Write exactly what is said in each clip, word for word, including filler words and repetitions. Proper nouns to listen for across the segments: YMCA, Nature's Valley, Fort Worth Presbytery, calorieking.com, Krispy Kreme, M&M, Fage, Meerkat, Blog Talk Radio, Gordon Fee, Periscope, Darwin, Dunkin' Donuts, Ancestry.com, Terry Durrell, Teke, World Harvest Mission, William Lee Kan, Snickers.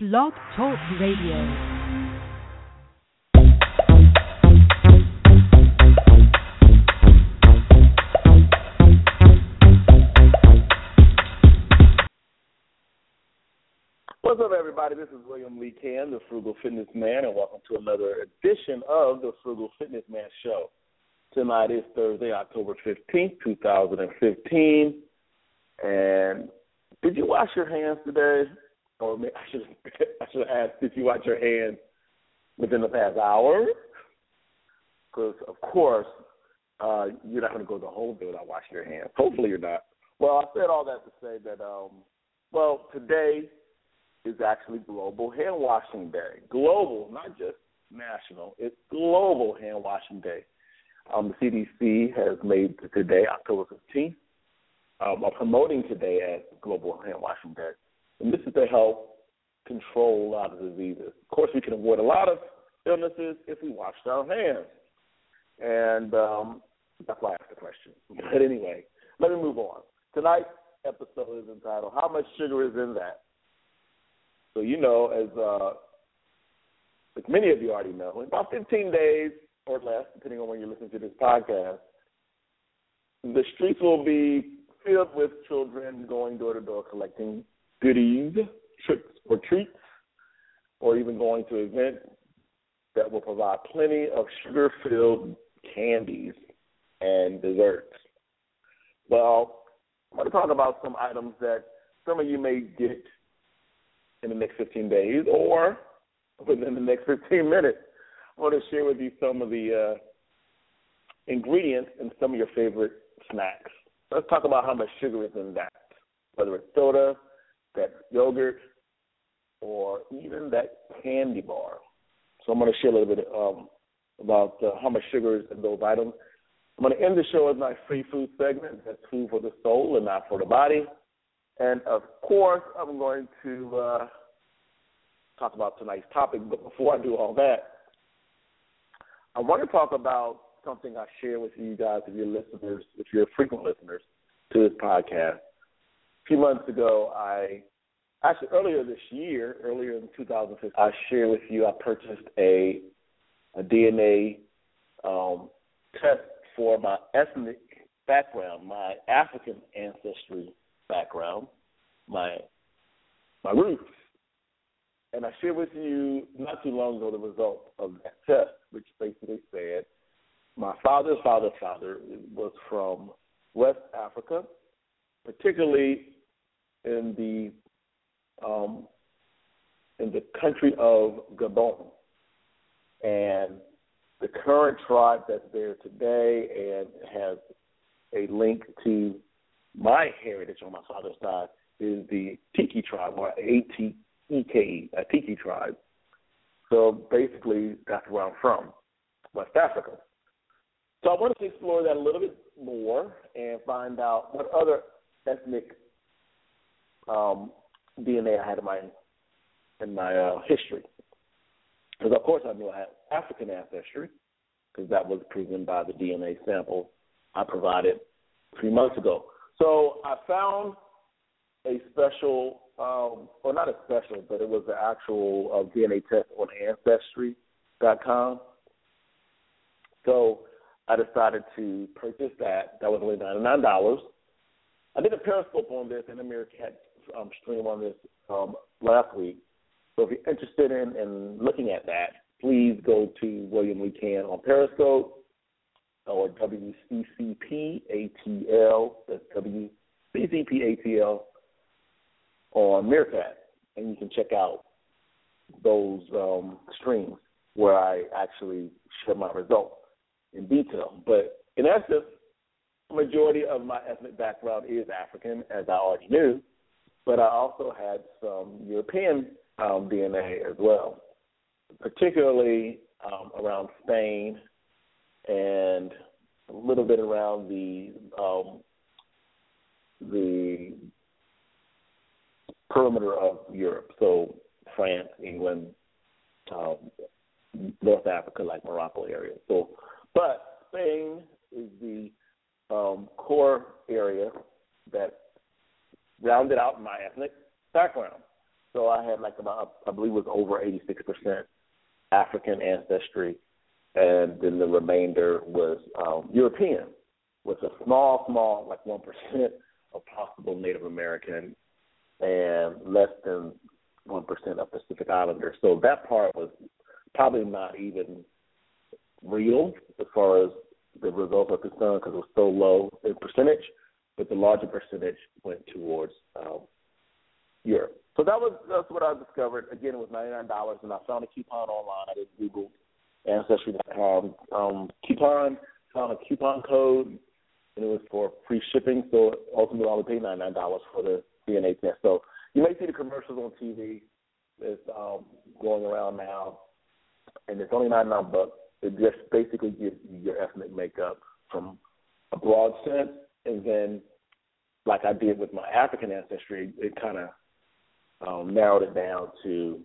Blog Talk Radio. What's up, everybody? This is William Lee Kan, the Frugal Fitness Man, and welcome to another edition of the Frugal Fitness Man Show. Tonight is Thursday, October fifteenth, twenty fifteen, and did you wash your hands today? Or maybe I should I should ask, did you wash your hands within the past hour? Because, of course, uh, you're not going to go the whole day without washing your hands. Hopefully you're not. Well, I said all that to say that, um, well, today is actually Global Hand Washing Day. Global, not just national. It's Global Hand Washing Day. Um, the C D C has made today, October fifteenth, um, are promoting today as Global Hand Washing Day. And this is to help control a lot of diseases. Of course, we can avoid a lot of illnesses if we wash our hands. And um, that's why I asked the question. But anyway, let me move on. Tonight's episode is entitled, How Much Sugar Is in That? So, you know, as uh, like many of you already know, in about fifteen days or less, depending on when you're listening to this podcast, the streets will be filled with children going door-to-door collecting goodies, tricks or treats, or even going to events that will provide plenty of sugar-filled candies and desserts. Well, I'm going to talk about some items that some of you may get in the next fifteen days or within the next fifteen minutes. I want to share with you some of the uh, ingredients in some of your favorite snacks. Let's talk about how much sugar is in that, whether it's soda, that yogurt, or even that candy bar. So I'm going to share a little bit um, about uh, how much sugar is in those items. I'm going to end the show with my free food segment. That's food for the soul and not for the body. And, of course, I'm going to uh, talk about tonight's topic. But before I do all that, I want to talk about something I share with you guys, if you're listeners, if you're frequent listeners to this podcast. A few months ago, I actually earlier this year, earlier in two thousand fifteen, I shared with you I purchased a, a D N A um, test for my ethnic background, my African ancestry background, my my roots. And I shared with you not too long ago the result of that test, which basically said my father's father's father was from West Africa, particularly in the um, in the country of Gabon, and the current tribe that's there today and has a link to my heritage on my father's side is the Teke tribe, or A T E K E, a Teke tribe. So basically, that's where I'm from, West Africa. So I wanted to explore that a little bit more and find out what other ethnic um, D N A I had in my in my uh, history, because of course I knew I had African ancestry, because that was proven by the D N A sample I provided three months ago. So I found a special, um, or not a special, but it was the actual uh, D N A test on Ancestry dot com. So I decided to purchase that. That was only ninety-nine dollars. I did a Periscope on this and a Meerkat um, stream on this um, last week. So if you're interested in, in looking at that, please go to William Lee Kan on Periscope, or W C C P A T L, that's W C C P A T L, on Meerkat, and you can check out those um, streams where I actually share my results in detail. But in essence, the majority of my ethnic background is African, as I already knew, but I also had some European um, D N A as well, particularly um, around Spain, and a little bit around the um, the perimeter of Europe, so France, England, um, North Africa, like Morocco area. So, but Spain is the um, core area that rounded out my ethnic background. so I had like about, I believe it was over eighty-six percent African ancestry, and then the remainder was um, European, with a small, small, like one percent of possible Native American and less than one percent of Pacific Islander. So that part was probably not even real as far as the results are concerned because it was so low in percentage, but the larger percentage went towards um, Europe. So that was that's what I discovered. Again, it was ninety-nine dollars, and I found a coupon online. I just Googled Ancestry dot com um, coupon, found a coupon code, and it was for free shipping. So ultimately, I only paid ninety-nine dollars for the D N A test. So you may see the commercials on T V. It's um, going around now, and it's only ninety-nine bucks. It just basically gives you your ethnic makeup from a broad sense, and then, like I did with my African ancestry, it kind of um, narrowed it down to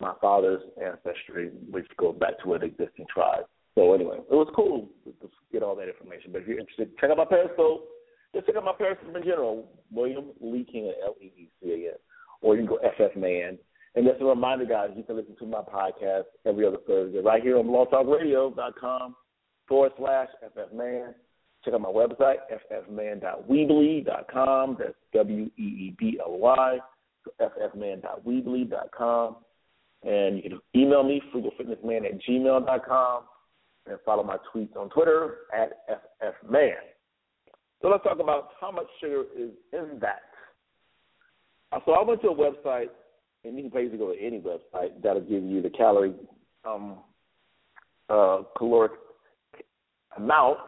my father's ancestry, which goes back to an existing tribe. So anyway, it was cool to get all that information. But if you're interested, check out my Periscope. Just check out my Periscope in general, William Lee Kan, L E E C A N, or you can go F F man. And just a reminder, guys, you can listen to my podcast every other Thursday right here on blog talk radio dot com forward slash ffman. Check out my website, f f man dot weebly dot com. That's W E E B L Y, f f man dot weebly dot com. And you can email me, frugal fitness man at gmail dot com, and follow my tweets on Twitter at ffman. So let's talk about how much sugar is in that. So I went to a website, and you can basically go to any website that'll give you the calorie, um, uh, caloric amount,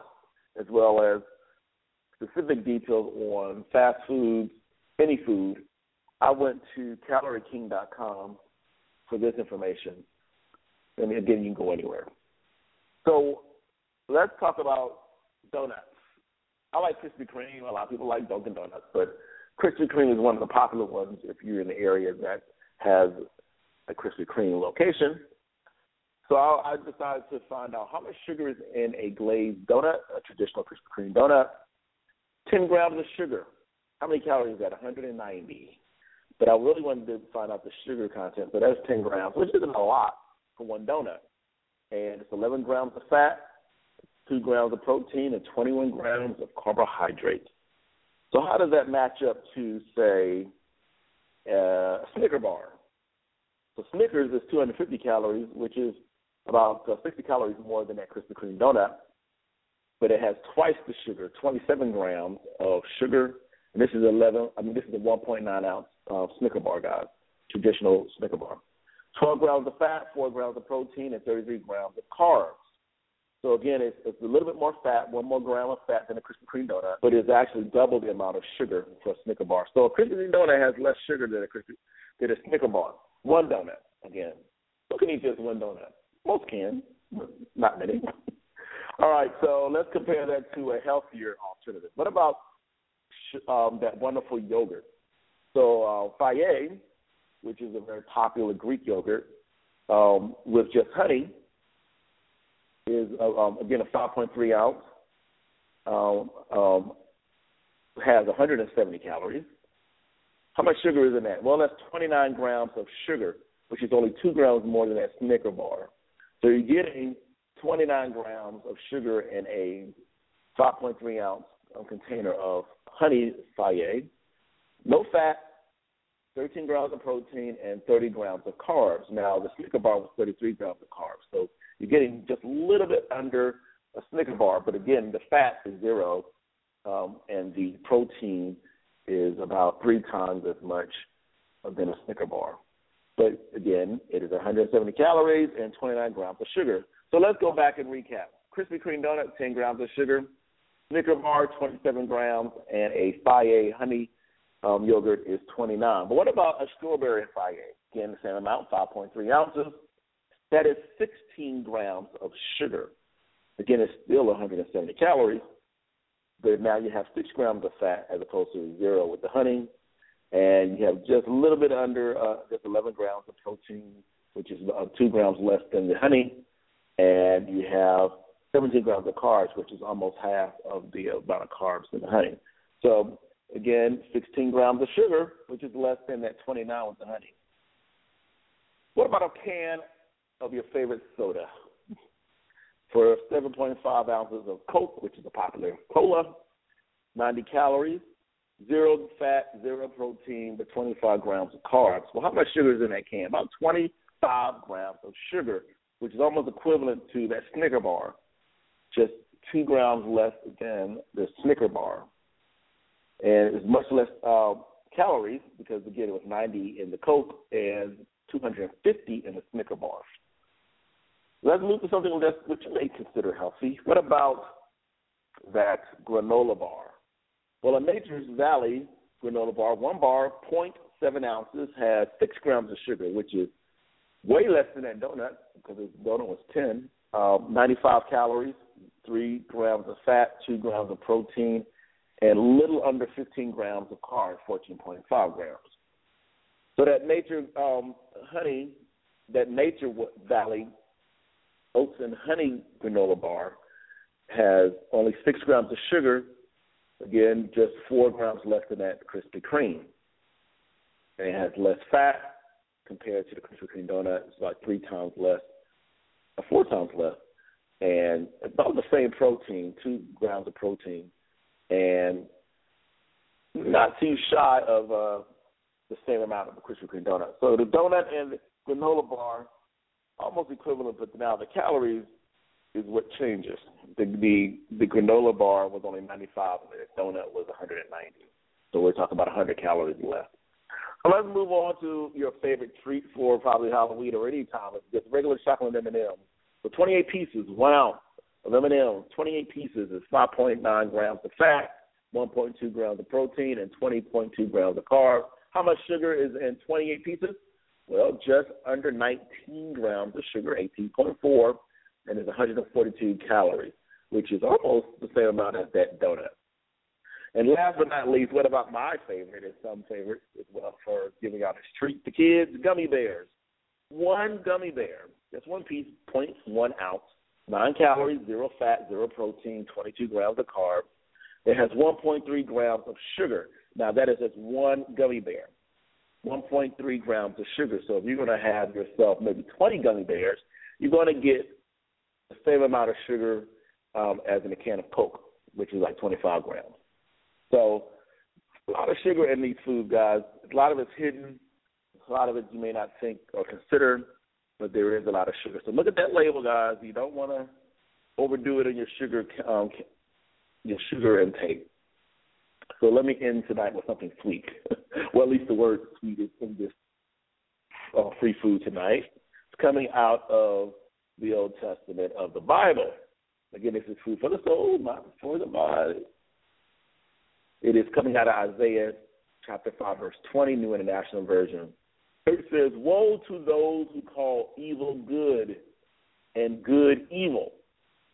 as well as specific details on fast foods, any food. I went to calorie king dot com for this information. And again, you can go anywhere. So let's talk about donuts. I like Krispy Kreme. A lot of people like Dunkin' Donuts, but Krispy Kreme is one of the popular ones if you're in the area that has a Krispy Kreme location. So I, I decided to find out how much sugar is in a glazed donut, a traditional Krispy Kreme donut. ten grams of sugar. How many calories is that? one hundred ninety. But I really wanted to find out the sugar content, so that's ten grams, which isn't a lot for one donut. And it's eleven grams of fat, two grams of protein, and twenty-one grams of carbohydrates. So how does that match up to, say, a Snicker bar? So Snickers is two hundred fifty calories, which is about sixty calories more than that Krispy Kreme donut, but it has twice the sugar, twenty-seven grams of sugar. And this is eleven. I mean, this is a one point nine ounce uh, Snicker bar, guys, traditional Snicker bar. twelve grams of fat, four grams of protein, and thirty-three grams of carbs. So, again, it's, it's a little bit more fat, one more gram of fat than a Krispy Kreme donut, but it's actually double the amount of sugar for a Snicker bar. So a Krispy Kreme donut has less sugar than a, Krispy, than a Snicker bar. One donut, again. Who can eat just one donut? Most can, but not many. All right, so let's compare that to a healthier alternative. What about um, that wonderful yogurt? So uh, Fage, which is a very popular Greek yogurt, um, with just honey, is, um, again, a five point three ounce, um, um, has one hundred seventy calories. How much sugar is in that? Well, that's twenty-nine grams of sugar, which is only two grams more than that Snicker bar. So you're getting twenty-nine grams of sugar in a five point three ounce container of honey Fage, no fat, thirteen grams of protein, and thirty grams of carbs. Now, the Snicker bar was thirty-three grams of carbs, so you're getting just a little bit under a Snicker bar, but again, the fat is zero, um, and the protein is about three times as much than a Snicker bar. But again, it is one hundred seventy calories and twenty-nine grams of sugar. So let's go back and recap. Krispy Kreme donut, ten grams of sugar. Snicker bar, twenty-seven grams, and a Fage honey um, yogurt is twenty-nine. But what about a strawberry Fage? Again, the same amount, five point three ounces. That is sixteen grams of sugar. Again, it's still one hundred seventy calories, but now you have six grams of fat as opposed to zero with the honey, and you have just a little bit under uh, just eleven grams of protein, which is uh, two grams less than the honey, and you have seventeen grams of carbs, which is almost half of the amount of carbs in the honey. So, again, sixteen grams of sugar, which is less than that twenty-nine with the honey. about a can of your favorite soda for seven point five ounces of Coke, which is a popular cola, ninety calories, zero fat, zero protein, but twenty-five grams of carbs. Well, how much sugar is in that can? About twenty-five grams of sugar, which is almost equivalent to that Snicker bar, just two grams less than the Snicker bar. And it's much less uh, calories because, again, it was ninety in the Coke and two hundred fifty in the Snicker bar. Let's move to something that's what you may consider healthy. What about that granola bar? Well, a Nature's Valley granola bar, one bar, zero point seven ounces, has six grams of sugar, which is way less than that donut because the donut was ten, uh, ninety-five calories, three grams of fat, two grams of protein, and a little under fifteen grams of carbs, fourteen point five grams. So that nature um, honey, that Nature Valley oats and honey granola bar has only six grams of sugar, again, just four grams less than that Krispy Kreme. And it has less fat compared to the Krispy Kreme donut. It's about three times less, or four times less, and about the same protein, two grams of protein, and not too shy of uh, the same amount of the Krispy Kreme donut. So the donut and the granola bar, almost equivalent, but now the calories is what changes. The, the the granola bar was only ninety-five, and the donut was one hundred ninety. So we're talking about one hundred calories less. So let's move on to your favorite treat for probably Halloween or any time. It's just regular chocolate M and M. So twenty-eight pieces, one ounce of M and M. twenty-eight pieces is five point nine grams of fat, one point two grams of protein, and twenty point two grams of carbs. How much sugar is in twenty-eight pieces? Well, just under nineteen grams of sugar, eighteen point four, and it's one hundred forty-two calories, which is almost the same amount as that donut. And last but not least, what about my favorite and some favorites as well for giving out as treat to kids? Gummy bears. One gummy bear, that's one piece, zero point one ounce, nine calories, zero fat, zero protein, twenty-two grams of carbs. It has one point three grams of sugar. Now, that is just one gummy bear, one point three grams of sugar. So if you're going to have yourself maybe twenty gummy bears, you're going to get the same amount of sugar um, as in a can of Coke, which is like twenty-five grams. So a lot of sugar in these foods, guys. A lot of it's hidden. A lot of it you may not think or consider, but there is a lot of sugar. So look at that label, guys. You don't want to overdo it in your sugar um, your sugar intake. So let me end tonight with something sweet. Well, at least the word sweet is in this uh, free food tonight. It's coming out of the Old Testament of the Bible. Again, this is food for the soul, not for the body. It is coming out of Isaiah chapter five, verse twenty, New International Version. It says, "Woe to those who call evil good and good evil,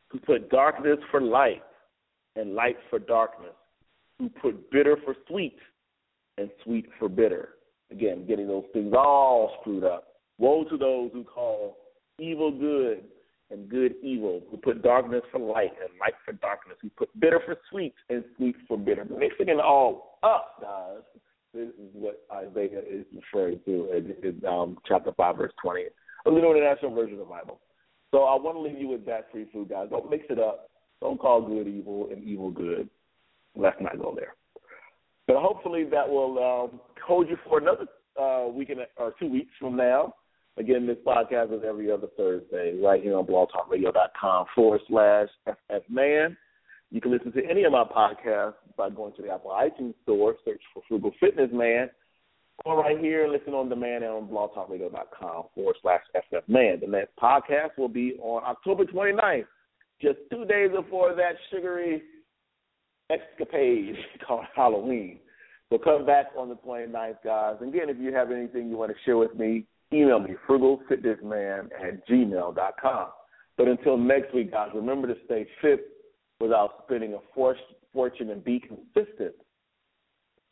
who put darkness for light and light for darkness, who put bitter for sweet and sweet for bitter." Again, getting those things all screwed up. Woe to those who call evil good and good evil, who put darkness for light and light for darkness, who put bitter for sweet and sweet for bitter. Mixing it all up, guys. This is what Isaiah is referring to in, in um, chapter five, verse twenty, a little international version of the Bible. So I want to leave you with that free food, guys. Don't mix it up. Don't call good evil and evil good. Let's not go there. But hopefully that will um, hold you for another uh, week and, or two weeks from now. Again, this podcast is every other Thursday right here on blog talk radio dot com forward slash ffman. You can listen to any of my podcasts by going to the Apple iTunes store, search for Frugal Fitness Man, or right here, listen on demand and on blog talk radio dot com forward slash ffman. The next podcast will be on October twenty-ninth, just two days before that sugary escapade called Halloween. So come back on the twenty-ninth, guys. And again, if you have anything you want to share with me, email me, frugal fitness man at gmail dot com. But until next week, guys, remember to stay fit without spending a for- fortune and be consistent.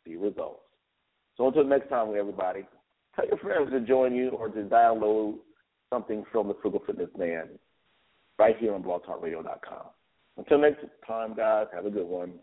See results. So until next time, everybody, tell your friends to join you or to download something from the Frugal Fitness Man right here on blog talk radio dot com. Until next time, guys, have a good one.